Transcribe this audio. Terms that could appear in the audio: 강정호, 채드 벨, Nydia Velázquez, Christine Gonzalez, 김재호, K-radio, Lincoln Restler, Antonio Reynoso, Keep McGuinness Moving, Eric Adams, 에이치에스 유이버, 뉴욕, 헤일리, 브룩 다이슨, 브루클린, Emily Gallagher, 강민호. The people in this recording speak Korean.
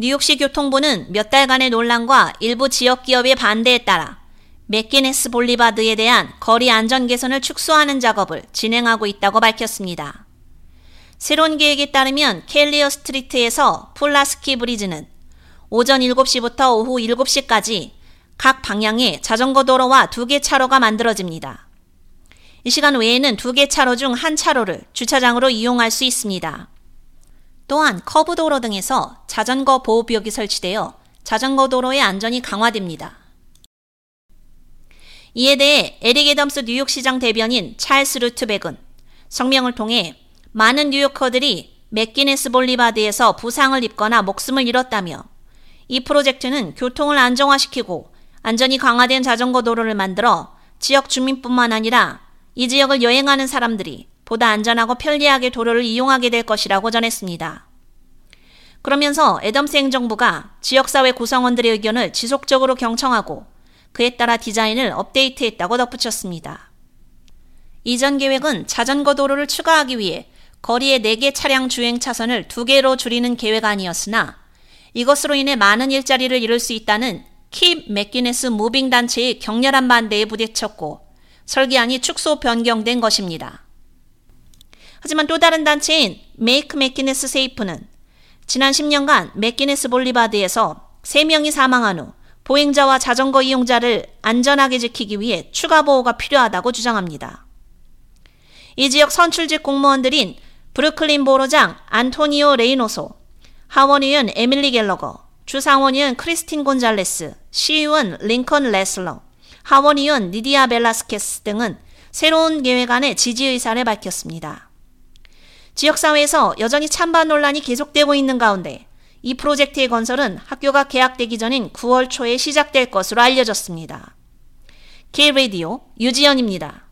뉴욕시 교통부는 몇 달간의 논란과 일부 지역 기업의 반대에 따라 맥기네스 볼리바드에 대한 거리 안전 개선을 축소하는 작업을 진행하고 있다고 밝혔습니다. 새로운 계획에 따르면 켈리어 스트리트에서 폴라스키 브리지는 오전 7시부터 오후 7시까지 각 방향에 자전거 도로와 2개 차로가 만들어집니다. 이 시간 외에는 2개 차로 중 한 차로를 주차장으로 이용할 수 있습니다. 또한 커브 도로 등에서 자전거 보호벽이 설치되어 자전거 도로의 안전이 강화됩니다. 이에 대해 에릭 애덤스 뉴욕시장 대변인 찰스 루트백은 성명을 통해 많은 뉴요커들이 맥기네스 볼리바드에서 부상을 입거나 목숨을 잃었다며 이 프로젝트는 교통을 안정화시키고 안전이 강화된 자전거 도로를 만들어 지역 주민뿐만 아니라 이 지역을 여행하는 사람들이 보다 안전하고 편리하게 도로를 이용하게 될 것이라고 전했습니다. 그러면서 애덤스 행정부가 지역사회 구성원들의 의견을 지속적으로 경청하고 그에 따라 디자인을 업데이트했다고 덧붙였습니다. 이전 계획은 자전거 도로를 추가하기 위해 거리의 4개 차량 주행 차선을 2개로 줄이는 계획안이었으나 이것으로 인해 많은 일자리를 잃을 수 있다는 Keep McGuinness Moving 단체의 격렬한 반대에 부딪혔고 설계안이 축소 변경된 것입니다. 하지만 또 다른 단체인 Make McGuinness Safe는 지난 10년간 맥기네스 볼리바드에서 3명이 사망한 후 보행자와 자전거 이용자를 안전하게 지키기 위해 추가 보호가 필요하다고 주장합니다. 이 지역 선출직 공무원들인 브루클린 보로장 안토니오 레이노소, 하원의원 에밀리 갤러거, 주상원의원 크리스틴 곤잘레스, 시의원 링컨 레슬러, 하원의원 니디아 벨라스케스 등은 새로운 계획안에 지지 의사를 밝혔습니다. 지역사회에서 여전히 찬반 논란이 계속되고 있는 가운데 이 프로젝트의 건설은 학교가 개학되기 전인 9월 초에 시작될 것으로 알려졌습니다. K-radio 유지연입니다.